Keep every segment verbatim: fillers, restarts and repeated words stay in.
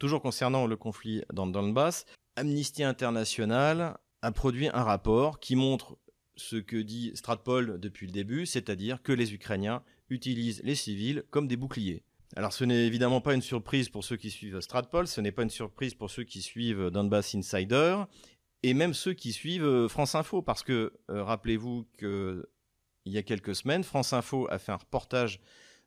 Toujours concernant le conflit dans le Donbass, Amnesty International a produit un rapport qui montre ce que dit Stratpol depuis le début, c'est-à-dire que les Ukrainiens utilisent les civils comme des boucliers. Alors ce n'est évidemment pas une surprise pour ceux qui suivent Stratpol, ce n'est pas une surprise pour ceux qui suivent Donbass Insider, et même ceux qui suivent France Info, parce que euh, rappelez-vous qu'il y a quelques semaines, France Info a fait un reportage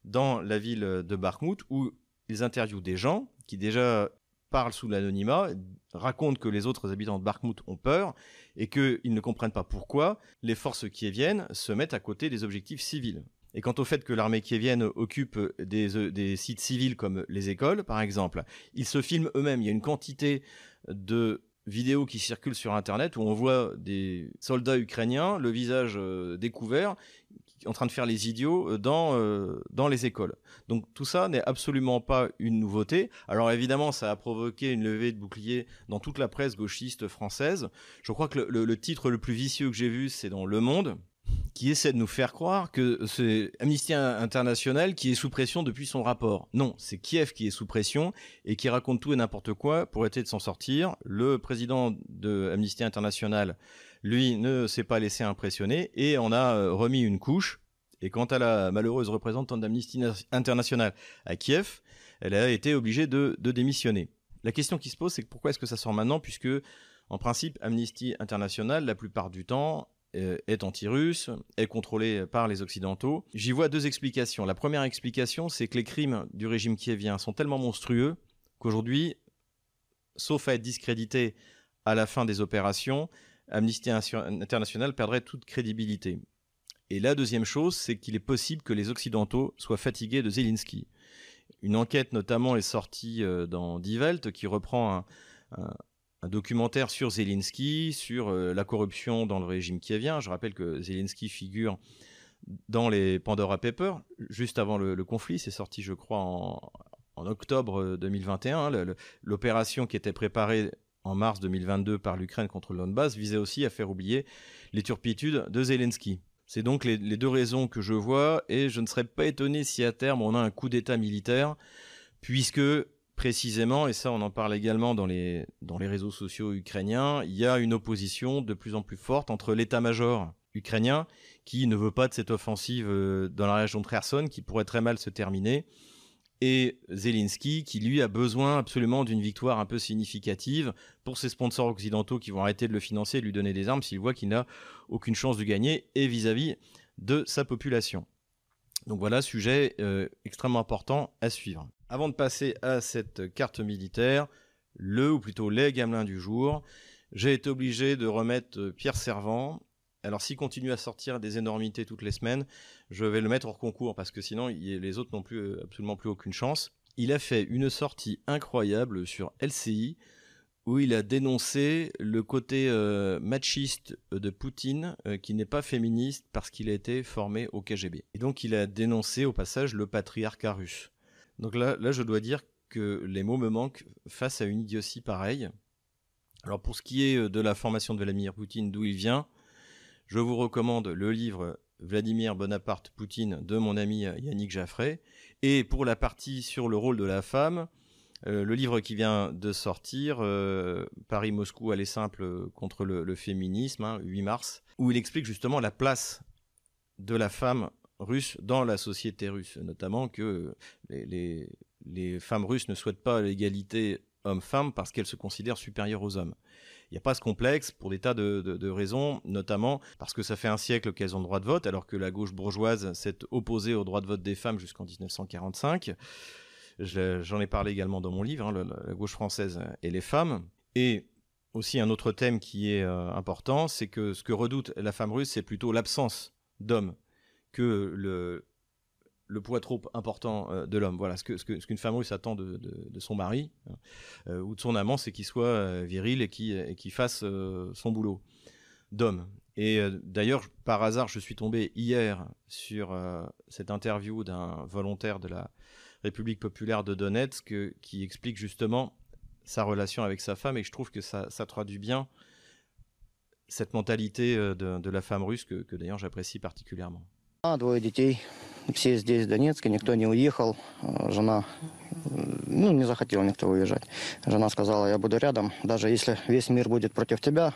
dans la ville de Bakhmout, où ils interviewent des gens qui déjà parlent sous l'anonymat, racontent que les autres habitants de Bakhmout ont peur, et qu'ils ne comprennent pas pourquoi les forces kieviennes se mettent à côté des objectifs civils. Et quant au fait que l'armée kievienne occupe des, des sites civils comme les écoles, par exemple, ils se filment eux-mêmes. Il y a une quantité de vidéos qui circulent sur Internet où on voit des soldats ukrainiens, le visage euh, découvert, en train de faire les idiots dans, euh, dans les écoles. Donc tout ça n'est absolument pas une nouveauté. Alors évidemment, ça a provoqué une levée de boucliers dans toute la presse gauchiste française. Je crois que le, le, le titre le plus vicieux que j'ai vu, c'est dans Le Monde, qui essaie de nous faire croire que c'est Amnesty International qui est sous pression depuis son rapport. Non, c'est Kiev qui est sous pression et qui raconte tout et n'importe quoi pour essayer de s'en sortir. Le président de Amnesty International, lui, ne s'est pas laissé impressionner et en a remis une couche. Et quant à la malheureuse représentante d'Amnesty International à Kiev, elle a été obligée de, de démissionner. La question qui se pose, c'est pourquoi est-ce que ça sort maintenant, puisque, en principe, Amnesty International, la plupart du temps, est anti-russe, est contrôlée par les Occidentaux. J'y vois deux explications. La première explication, c'est que les crimes du régime kievien sont tellement monstrueux qu'aujourd'hui, sauf à être discrédité à la fin des opérations, Amnesty International perdrait toute crédibilité. Et la deuxième chose, c'est qu'il est possible que les Occidentaux soient fatigués de Zelensky. Une enquête notamment est sortie dans Die Welt qui reprend un... un Un documentaire sur Zelensky, sur euh, la corruption dans le régime kievien. Je rappelle que Zelensky figure dans les Pandora Papers, juste avant le, le conflit. C'est sorti, je crois, en, en octobre deux mille vingt et un. Le, le, l'opération qui était préparée en mars deux mille vingt-deux par l'Ukraine contre le Donbass visait aussi à faire oublier les turpitudes de Zelensky. C'est donc les, les deux raisons que je vois, et je ne serais pas étonné si à terme on a un coup d'État militaire, puisque... précisément, et ça on en parle également dans les, dans les réseaux sociaux ukrainiens, il y a une opposition de plus en plus forte entre l'état-major ukrainien qui ne veut pas de cette offensive dans la région de Kherson qui pourrait très mal se terminer, et Zelensky qui lui a besoin absolument d'une victoire un peu significative pour ses sponsors occidentaux qui vont arrêter de le financer et de lui donner des armes s'il voit qu'il n'a aucune chance de gagner, et vis-à-vis de sa population. Donc voilà, sujet euh, extrêmement important à suivre. Avant de passer à cette carte militaire, le ou plutôt les gamelins du jour, j'ai été obligé de remettre Pierre Servent. Alors s'il continue à sortir des énormités toutes les semaines, je vais le mettre hors concours parce que sinon les autres n'ont plus, absolument plus aucune chance. Il a fait une sortie incroyable sur L C I où il a dénoncé le côté euh, machiste de Poutine, euh, qui n'est pas féministe parce qu'il a été formé au K G B. Et donc il a dénoncé au passage le patriarcat russe. Donc là, là, je dois dire que les mots me manquent face à une idiotie pareille. Alors pour ce qui est de la formation de Vladimir Poutine, d'où il vient, je vous recommande le livre Vladimir Bonaparte Poutine de mon ami Yannick Jaffré. Et pour la partie sur le rôle de la femme, euh, le livre qui vient de sortir, euh, Paris-Moscou, allez simple contre le, le féminisme, hein, huit mars, où il explique justement la place de la femme russe dans la société russe, notamment que les, les, les femmes russes ne souhaitent pas l'égalité homme-femme parce qu'elles se considèrent supérieures aux hommes. Il n'y a pas ce complexe pour des tas de, de, de raisons, notamment parce que ça fait un siècle qu'elles ont le droit de vote, alors que la gauche bourgeoise s'est opposée au droit de vote des femmes jusqu'en dix-neuf cent quarante-cinq. Je, j'en ai parlé également dans mon livre, hein, la, la gauche française et les femmes. Et aussi un autre thème qui est euh, important, c'est que ce que redoute la femme russe, c'est plutôt l'absence d'hommes que le, le poids trop important de l'homme. Voilà, ce, que, ce, que, ce qu'une femme russe attend de, de, de son mari euh, ou de son amant, c'est qu'il soit viril et qu'il, et qu'il fasse euh, son boulot d'homme. Et euh, d'ailleurs, par hasard, je suis tombé hier sur euh, cette interview d'un volontaire de la République populaire de Donetsk qui explique justement sa relation avec sa femme, et je trouve que ça, ça traduit bien cette mentalité de, de la femme russe que, que d'ailleurs j'apprécie particulièrement. Ah, двое детей, Все здесь, в Донецке, никто не уехал. Жена, ну, не захотела никто уезжать. Жена сказала, я буду рядом, даже если весь мир будет против тебя,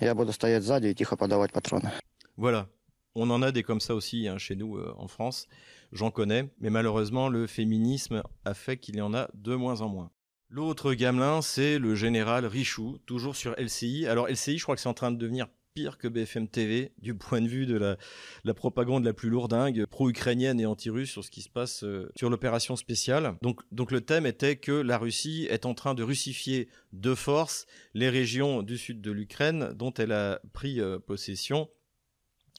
я буду стоять сзади и тихо подавать патроны. Voilà. On en a des comme ça aussi hein, chez nous euh, en France, j'en connais, mais malheureusement le féminisme a fait qu'il y en a de moins en moins. L'autre gamelin, c'est le général Richou, toujours sur L C I. Alors L C I, je crois que c'est en train de devenir pire que B F M T V du point de vue de la, la propagande la plus lourdingue, pro-ukrainienne et anti-russe sur ce qui se passe euh, sur l'opération spéciale. Donc, donc le thème était que la Russie est en train de russifier de force les régions du sud de l'Ukraine dont elle a pris euh, possession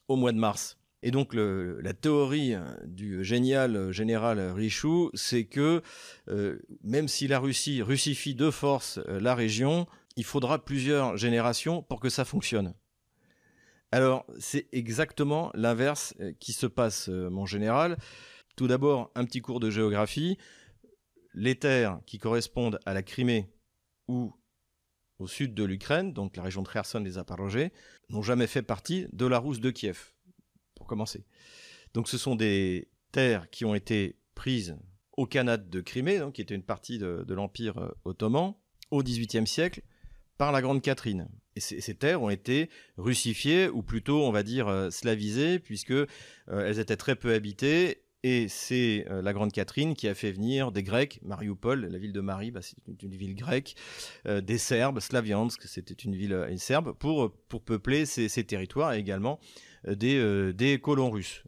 au mois de mars. Et donc le, la théorie du génial général Richou, c'est que euh, même si la Russie russifie de force euh, la région, il faudra plusieurs générations pour que ça fonctionne. Alors c'est exactement l'inverse qui se passe, euh, mon général. Tout d'abord, un petit cours de géographie. Les terres qui correspondent à la Crimée ou au sud de l'Ukraine, donc la région de Kherson et Zaporijjia, n'ont jamais fait partie de la Rousse de Kiev, pour commencer. Donc ce sont des terres qui ont été prises au Khanat de Crimée, donc, qui était une partie de, de l'Empire ottoman, au dix-huitième siècle, par la Grande Catherine. Et ces, ces terres ont été russifiées, ou plutôt, on va dire, euh, slavisées, puisque euh, elles étaient très peu habitées. Et c'est euh, la Grande Catherine qui a fait venir des Grecs, Mariupol, la ville de Mari, bah, c'est une, une ville grecque, euh, des Serbes, Slaviansk, c'était une ville euh, une serbe, pour, pour peupler ces, ces territoires, et également euh, des, euh, des colons russes.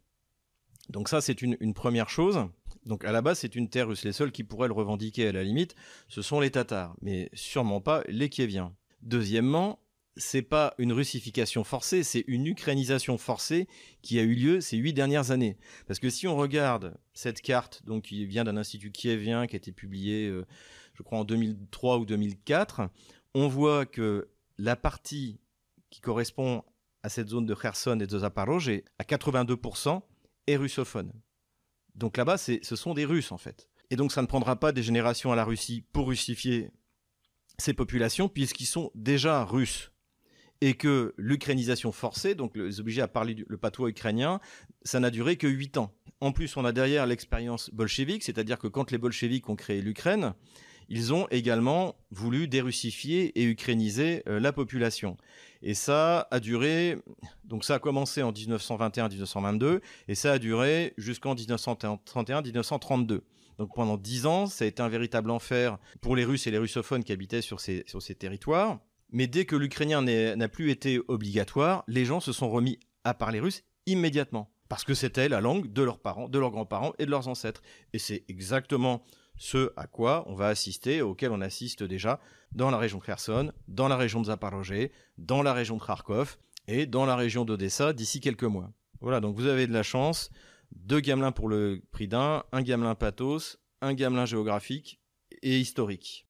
Donc ça, c'est une, une première chose. Donc à la base, c'est une terre russe. Les seuls qui pourraient le revendiquer, à la limite, ce sont les Tatars, mais sûrement pas les Kieviens. Deuxièmement, c'est pas une russification forcée, c'est une ukrainisation forcée qui a eu lieu ces huit dernières années. Parce que si on regarde cette carte, donc qui vient d'un institut kievien qui a été publié, euh, je crois en deux mille trois ou deux mille quatre, on voit que la partie qui correspond à cette zone de Kherson et de Zaporijjia, à quatre-vingt-deux pour cent, est russophone. Donc là-bas, c'est, ce sont des Russes en fait. Et donc ça ne prendra pas des générations à la Russie pour russifier ces populations puisqu'ils sont déjà russes. Et que l'ukrainisation forcée, donc les obliger à parler le patois ukrainien, ça n'a duré que huit ans. En plus, on a derrière l'expérience bolchevique, c'est-à-dire que quand les bolcheviques ont créé l'Ukraine, ils ont également voulu dérussifier et ukrainiser euh, la population. Et ça a duré, donc ça a commencé en dix-neuf cent vingt et un à dix-neuf cent vingt-deux, et ça a duré jusqu'en dix-neuf cent trente et un à dix-neuf cent trente-deux. Donc pendant dix ans, ça a été un véritable enfer pour les Russes et les russophones qui habitaient sur ces, sur ces territoires. Mais dès que l'ukrainien n'a plus été obligatoire, les gens se sont remis à parler russe immédiatement. Parce que c'était la langue de leurs parents, de leurs grands-parents et de leurs ancêtres. Et c'est exactement ce à quoi on va assister, auquel on assiste déjà dans la région de Kherson, dans la région de Zaporijjia, dans la région de Kharkov et dans la région d'Odessa d'ici quelques mois. Voilà, donc vous avez de la chance. Deux gamelins pour le prix d'un, un gamelin pathos, un gamelin géographique et historique.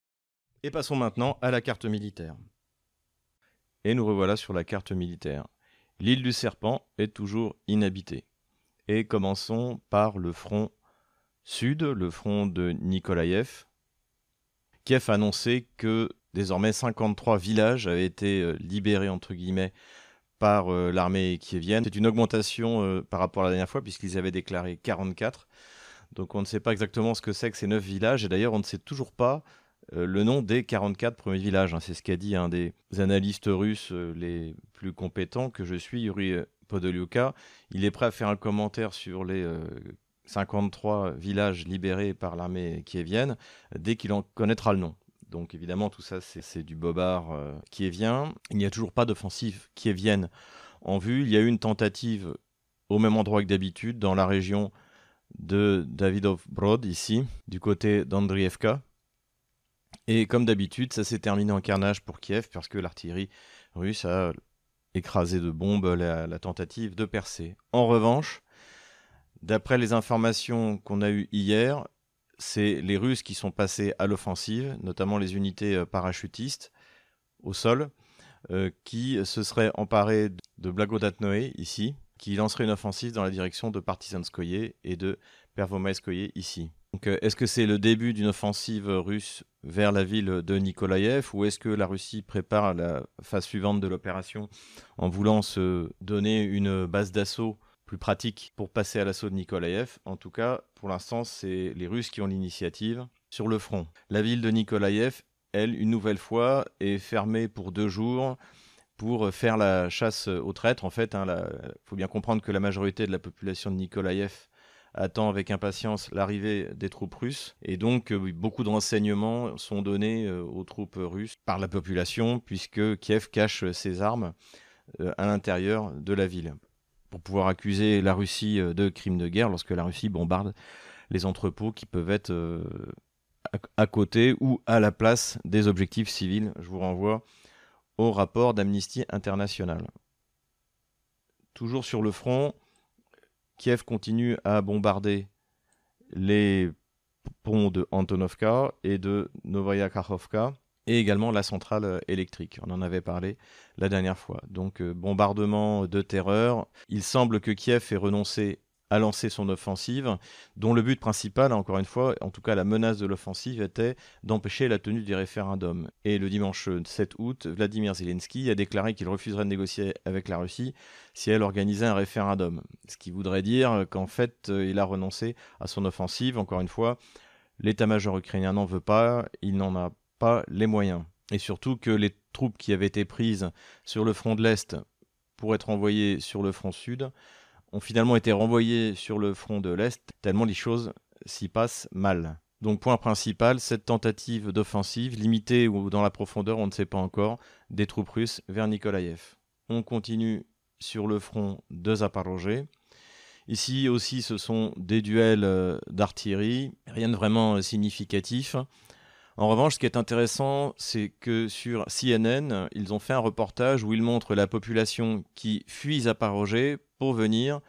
Et passons maintenant à la carte militaire. Et nous revoilà sur la carte militaire. L'île du Serpent est toujours inhabitée. Et commençons par le front sud, le front de Nikolaïev. Kiev a annoncé que désormais cinquante-trois villages avaient été libérés, entre guillemets, par euh, l'armée kievienne. C'est une augmentation euh, par rapport à la dernière fois, puisqu'ils avaient déclaré quarante-quatre. Donc on ne sait pas exactement ce que c'est que ces neuf villages. Et d'ailleurs, on ne sait toujours pas le nom des quarante-quatre premiers villages, hein, c'est ce qu'a dit un des analystes russes euh, les plus compétents que je suis, Iouri Podoliaka. Il est prêt à faire un commentaire sur les euh, cinquante-trois villages libérés par l'armée kievienne dès qu'il en connaîtra le nom. Donc évidemment, tout ça, c'est, c'est du bobard euh, kievien. Il n'y a toujours pas d'offensive kievienne en vue. Il y a eu une tentative au même endroit que d'habitude, dans la région de Davidov Brod, ici, du côté d'Andriivka. Et comme d'habitude, ça s'est terminé en carnage pour Kiev parce que l'artillerie russe a écrasé de bombes la, la tentative de percer. En revanche, d'après les informations qu'on a eues hier, c'est les Russes qui sont passés à l'offensive, notamment les unités parachutistes au sol, euh, qui se seraient emparées de Blagodatnoe ici, qui lancerait une offensive dans la direction de Partizanskoye et de Pervomaeskoye ici. Donc, est-ce que c'est le début d'une offensive russe vers la ville de Nikolaïev ou est-ce que la Russie prépare la phase suivante de l'opération en voulant se donner une base d'assaut plus pratique pour passer à l'assaut de Nikolaïev. En tout cas, pour l'instant, c'est les Russes qui ont l'initiative sur le front. La ville de Nikolaïev, elle, une nouvelle fois, est fermée pour deux jours pour faire la chasse aux traîtres. En fait, hein, la... faut bien comprendre que la majorité de la population de Nikolaïev attend avec impatience l'arrivée des troupes russes. Et donc, beaucoup de renseignements sont donnés aux troupes russes par la population, puisque Kiev cache ses armes à l'intérieur de la ville, pour pouvoir accuser la Russie de crimes de guerre lorsque la Russie bombarde les entrepôts qui peuvent être à côté ou à la place des objectifs civils. Je vous renvoie au rapport d'Amnesty International. Toujours sur le front, Kiev continue à bombarder les ponts de Antonovka et de Novaya Kakhovka et également la centrale électrique. On en avait parlé la dernière fois. Donc, euh, bombardement de terreur. Il semble que Kiev ait renoncé à lancer son offensive, dont le but principal, encore une fois, en tout cas la menace de l'offensive, était d'empêcher la tenue du référendum. Et le dimanche sept août, Vladimir Zelensky a déclaré qu'il refuserait de négocier avec la Russie si elle organisait un référendum. Ce qui voudrait dire qu'en fait, il a renoncé à son offensive. Encore une fois, l'état-major ukrainien n'en veut pas, il n'en a pas les moyens. Et surtout que les troupes qui avaient été prises sur le front de l'Est pour être envoyées sur le front Sud ont finalement été renvoyés sur le front de l'Est, tellement les choses s'y passent mal. Donc point principal, cette tentative d'offensive, limitée ou dans la profondeur, on ne sait pas encore, des troupes russes vers Nikolaïev. On continue sur le front de Zaporijjia. Ici aussi, ce sont des duels d'artillerie, rien de vraiment significatif. En revanche, ce qui est intéressant, c'est que sur C N N, ils ont fait un reportage où ils montrent la population qui fuit Zaporijjia pour venir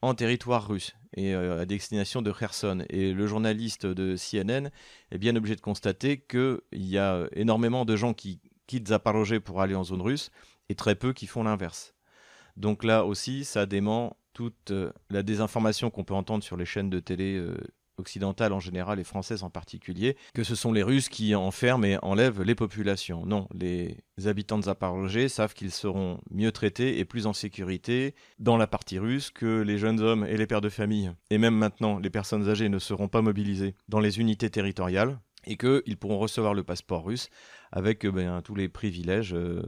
en territoire russe et à destination de Kherson. Et le journaliste de C N N est bien obligé de constater qu'il y a énormément de gens qui quittent Zaporijjia pour aller en zone russe et très peu qui font l'inverse. Donc là aussi, ça dément toute la désinformation qu'on peut entendre sur les chaînes de télé occidentales en général et françaises en particulier, que ce sont les Russes qui enferment et enlèvent les populations. Non, les habitants de Zaporijjia savent qu'ils seront mieux traités et plus en sécurité dans la partie russe, que les jeunes hommes et les pères de famille, et même maintenant les personnes âgées, ne seront pas mobilisés dans les unités territoriales, et qu'ils pourront recevoir le passeport russe avec ben, tous les privilèges euh,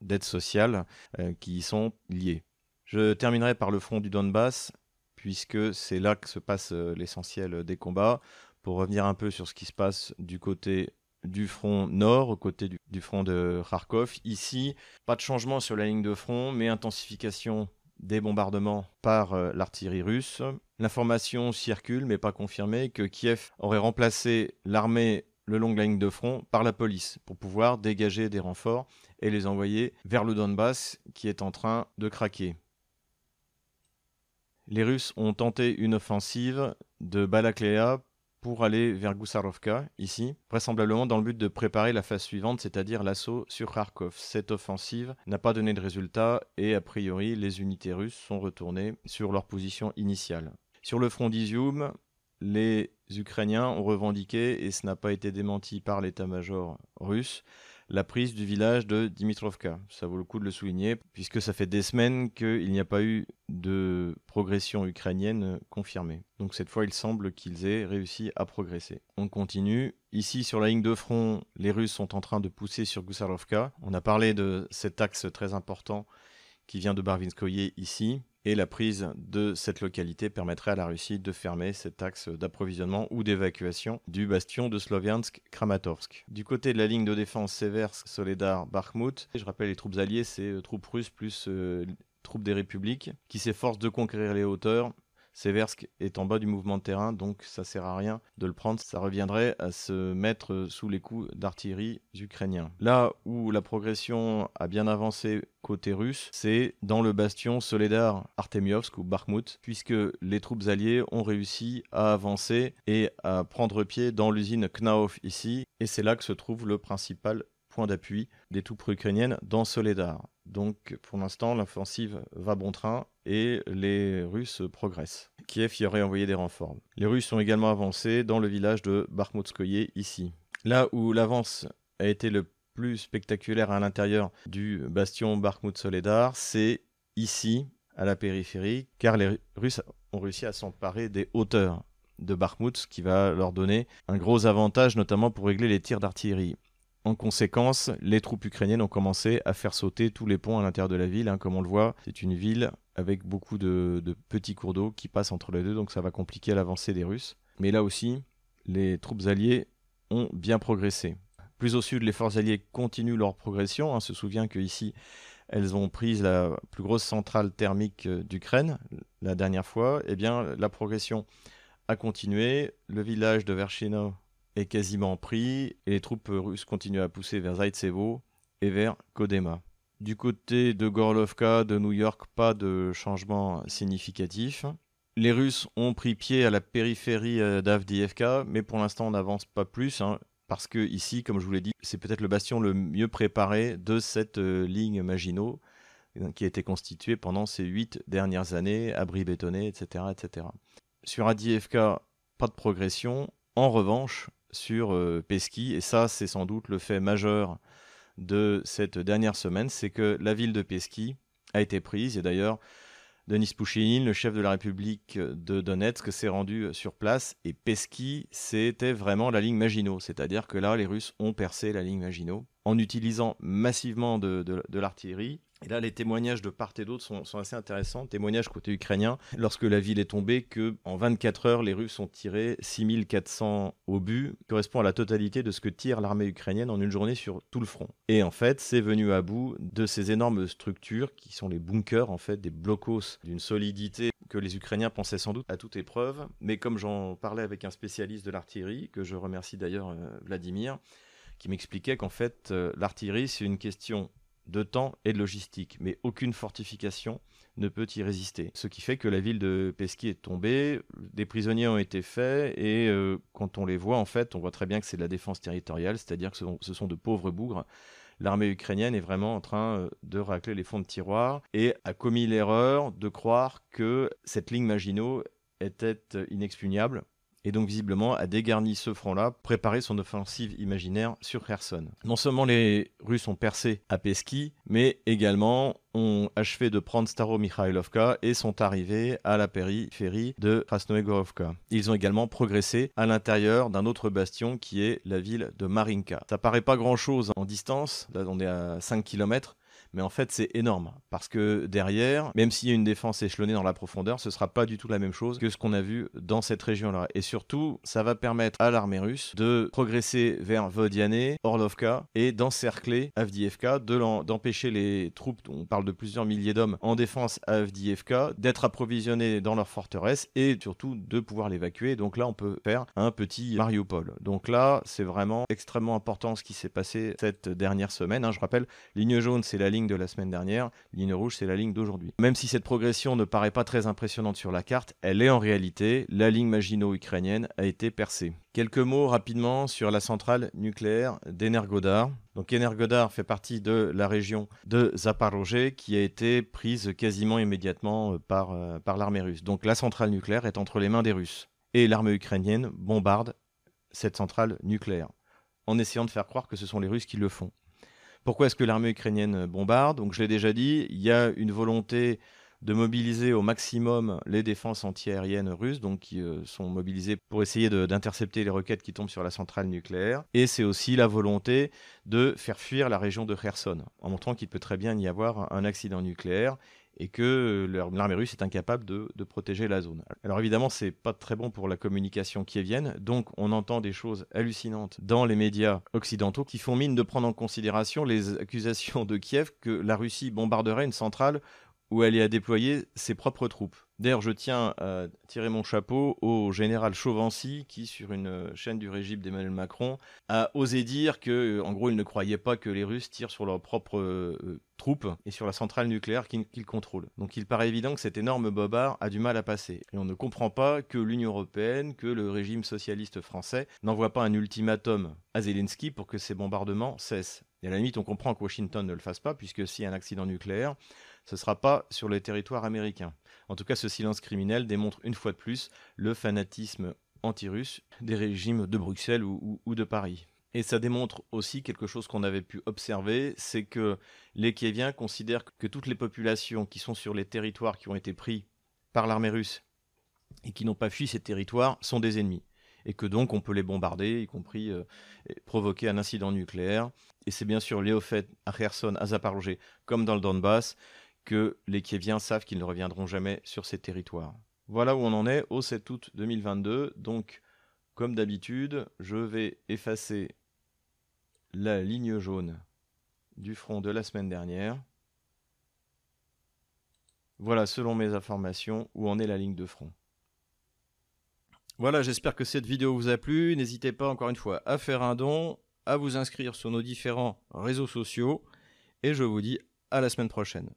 d'aide sociale euh, qui y sont liés. Je terminerai par le front du Donbass, puisque c'est là que se passe l'essentiel des combats. Pour revenir un peu sur ce qui se passe du côté du front nord, au côté du, du front de Kharkov, ici, pas de changement sur la ligne de front, mais intensification des bombardements par l'artillerie russe. L'information circule, mais pas confirmée, que Kiev aurait remplacé l'armée le long de la ligne de front par la police pour pouvoir dégager des renforts et les envoyer vers le Donbass qui est en train de craquer. Les Russes ont tenté une offensive de Balaklea pour aller vers Goussarovka, ici, vraisemblablement dans le but de préparer la phase suivante, c'est-à-dire l'assaut sur Kharkov. Cette offensive n'a pas donné de résultat et a priori les unités russes sont retournées sur leur position initiale. Sur le front d'Izium, les Ukrainiens ont revendiqué, et ce n'a pas été démenti par l'état-major russe, la prise du village de Dimitrovka. Ça vaut le coup de le souligner, puisque ça fait des semaines qu'il n'y a pas eu de progression ukrainienne confirmée. Donc cette fois, il semble qu'ils aient réussi à progresser. On continue. Ici, sur la ligne de front, les Russes sont en train de pousser sur Goussarovka. On a parlé de cet axe très important qui vient de Barvinskoye ici, et la prise de cette localité permettrait à la Russie de fermer cet axe d'approvisionnement ou d'évacuation du bastion de Sloviansk-Kramatorsk. Du côté de la ligne de défense Seversk, Soledar, Bakhmout, je rappelle les troupes alliées, c'est euh, troupes russes plus euh, troupes des républiques, qui s'efforcent de conquérir les hauteurs. Seversk est en bas du mouvement de terrain, donc ça sert à rien de le prendre, ça reviendrait à se mettre sous les coups d'artillerie ukrainiens. Là où la progression a bien avancé côté russe, c'est dans le bastion Soledar-Artemiovsk ou Bakhmout, puisque les troupes alliées ont réussi à avancer et à prendre pied dans l'usine Knauf ici, et c'est là que se trouve le principal point d'appui des troupes ukrainiennes dans Soledar. Donc pour l'instant, l'offensive va bon train et les Russes progressent. Kiev y aurait envoyé des renforts. Les Russes ont également avancé dans le village de Bakhmoutskoye ici. Là où l'avance a été le plus spectaculaire à l'intérieur du bastion Bakhmout-Soledar, c'est ici, à la périphérie, car les Russes ont réussi à s'emparer des hauteurs de Bakhmout, ce qui va leur donner un gros avantage, notamment pour régler les tirs d'artillerie. En conséquence, les troupes ukrainiennes ont commencé à faire sauter tous les ponts à l'intérieur de la ville. Hein. Comme on le voit, c'est une ville avec beaucoup de, de petits cours d'eau qui passent entre les deux, donc ça va compliquer l'avancée des Russes. Mais là aussi, les troupes alliées ont bien progressé. Plus au sud, les forces alliées continuent leur progression. On se souvient qu'ici, elles ont pris la plus grosse centrale thermique d'Ukraine la dernière fois. Eh bien, la progression a continué. Le village de Verchino est quasiment pris, et les troupes russes continuent à pousser vers Zaitsevo et vers Kodema. Du côté de Gorlovka, de New York, pas de changement significatif. Les Russes ont pris pied à la périphérie d'Avdiivka, mais pour l'instant on n'avance pas plus, hein, parce que ici, comme je vous l'ai dit, c'est peut-être le bastion le mieux préparé de cette euh, ligne Maginot, qui a été constituée pendant ces huit dernières années, abris bétonnés, et cetera, et cetera. Sur Avdiivka, pas de progression. En revanche, sur euh, Pesky, et ça c'est sans doute le fait majeur de cette dernière semaine, c'est que la ville de Pesky a été prise, et d'ailleurs Denis Pouchkine, le chef de la République de Donetsk, s'est rendu sur place, et Pesky c'était vraiment la ligne Maginot, c'est-à-dire que là les Russes ont percé la ligne Maginot en utilisant massivement de, de, de l'artillerie. Et là, les témoignages de part et d'autre sont, sont assez intéressants. Témoignages côté ukrainien, lorsque la ville est tombée, qu'en vingt-quatre heures, les Russes ont tiré six mille quatre cents obus, qui correspond à la totalité de ce que tire l'armée ukrainienne en une journée sur tout le front. Et en fait, c'est venu à bout de ces énormes structures, qui sont les bunkers, en fait, des blocos, d'une solidité que les Ukrainiens pensaient sans doute à toute épreuve. Mais comme j'en parlais avec un spécialiste de l'artillerie, que je remercie d'ailleurs euh, Vladimir, qui m'expliquait qu'en fait, euh, l'artillerie, c'est une question de temps et de logistique, mais aucune fortification ne peut y résister. Ce qui fait que la ville de Pesky est tombée, des prisonniers ont été faits, et euh, quand on les voit, en fait, on voit très bien que c'est de la défense territoriale, c'est-à-dire que ce sont, ce sont de pauvres bougres. L'armée ukrainienne est vraiment en train de racler les fonds de tiroir, et a commis l'erreur de croire que cette ligne Maginot était inexpugnable, et donc visiblement a dégarni ce front-là, préparé son offensive imaginaire sur Kherson. Non seulement les Russes ont percé à Pesky, mais également ont achevé de prendre Staro-Mikhailovka et sont arrivés à la périphérie de Krasnoïe-Gorovka. Ils ont également progressé à l'intérieur d'un autre bastion qui est la ville de Marinka. Ça paraît pas grand-chose en distance, là on est à cinq kilomètres, mais en fait, c'est énorme, parce que derrière, même s'il y a une défense échelonnée dans la profondeur, ce ne sera pas du tout la même chose que ce qu'on a vu dans cette région-là. Et surtout, ça va permettre à l'armée russe de progresser vers Vodiane, Orlovka, et d'encercler Avdiivka, de d'empêcher les troupes, on parle de plusieurs milliers d'hommes, en défense à Avdiivka, d'être approvisionnées dans leur forteresse, et surtout de pouvoir l'évacuer. Donc là, on peut faire un petit Mariupol. Donc là, c'est vraiment extrêmement important ce qui s'est passé cette dernière semaine. Hein. Je rappelle, ligne jaune, c'est la ligne de la semaine dernière, ligne rouge c'est la ligne d'aujourd'hui. Même si cette progression ne paraît pas très impressionnante sur la carte, elle est en réalité, la ligne Maginot ukrainienne a été percée. Quelques mots rapidement sur la centrale nucléaire d'Energodar. Donc Energodar fait partie de la région de Zaporijjia qui a été prise quasiment immédiatement par, par l'armée russe. Donc la centrale nucléaire est entre les mains des Russes et l'armée ukrainienne bombarde cette centrale nucléaire en essayant de faire croire que ce sont les Russes qui le font. Pourquoi est-ce que l'armée ukrainienne bombarde? Donc je l'ai déjà dit, il y a une volonté de mobiliser au maximum les défenses antiaériennes russes, donc qui euh, sont mobilisées pour essayer d'intercepter les roquettes qui tombent sur la centrale nucléaire. Et c'est aussi la volonté de faire fuir la région de Kherson, en montrant qu'il peut très bien y avoir un accident nucléaire et que l'armée russe est incapable de, de protéger la zone. Alors évidemment, c'est pas très bon pour la communication kievienne, donc on entend des choses hallucinantes dans les médias occidentaux qui font mine de prendre en considération les accusations de Kiev que la Russie bombarderait une centrale où elle y a déployé ses propres troupes. D'ailleurs, je tiens à tirer mon chapeau au général Chauvency qui, sur une chaîne du régime d'Emmanuel Macron, a osé dire que, en gros, il ne croyait pas que les Russes tirent sur leurs propres euh, troupes et sur la centrale nucléaire qu'ils contrôlent. Donc il paraît évident que cet énorme bobard a du mal à passer. Et on ne comprend pas que l'Union européenne, que le régime socialiste français n'envoie pas un ultimatum à Zelensky pour que ces bombardements cessent. Et à la limite, on comprend que Washington ne le fasse pas, puisque s'il y a un accident nucléaire, ce ne sera pas sur le territoire américain. En tout cas, ce silence criminel démontre une fois de plus le fanatisme anti-russe des régimes de Bruxelles ou, ou, ou de Paris. Et ça démontre aussi quelque chose qu'on avait pu observer, c'est que les Kieviens considèrent que toutes les populations qui sont sur les territoires qui ont été pris par l'armée russe et qui n'ont pas fui ces territoires sont des ennemis. Et que donc on peut les bombarder, y compris euh, provoquer un incident nucléaire. Et c'est bien sûr lié au fait, à Kherson, à Zaporijjia, comme dans le Donbass, que les Kieviens savent qu'ils ne reviendront jamais sur ces territoires. Voilà où on en est au sept août deux mille vingt-deux. Donc, comme d'habitude, je vais effacer la ligne jaune du front de la semaine dernière. Voilà, selon mes informations, où en est la ligne de front. Voilà, j'espère que cette vidéo vous a plu. N'hésitez pas, encore une fois, à faire un don, à vous inscrire sur nos différents réseaux sociaux. Et je vous dis à la semaine prochaine.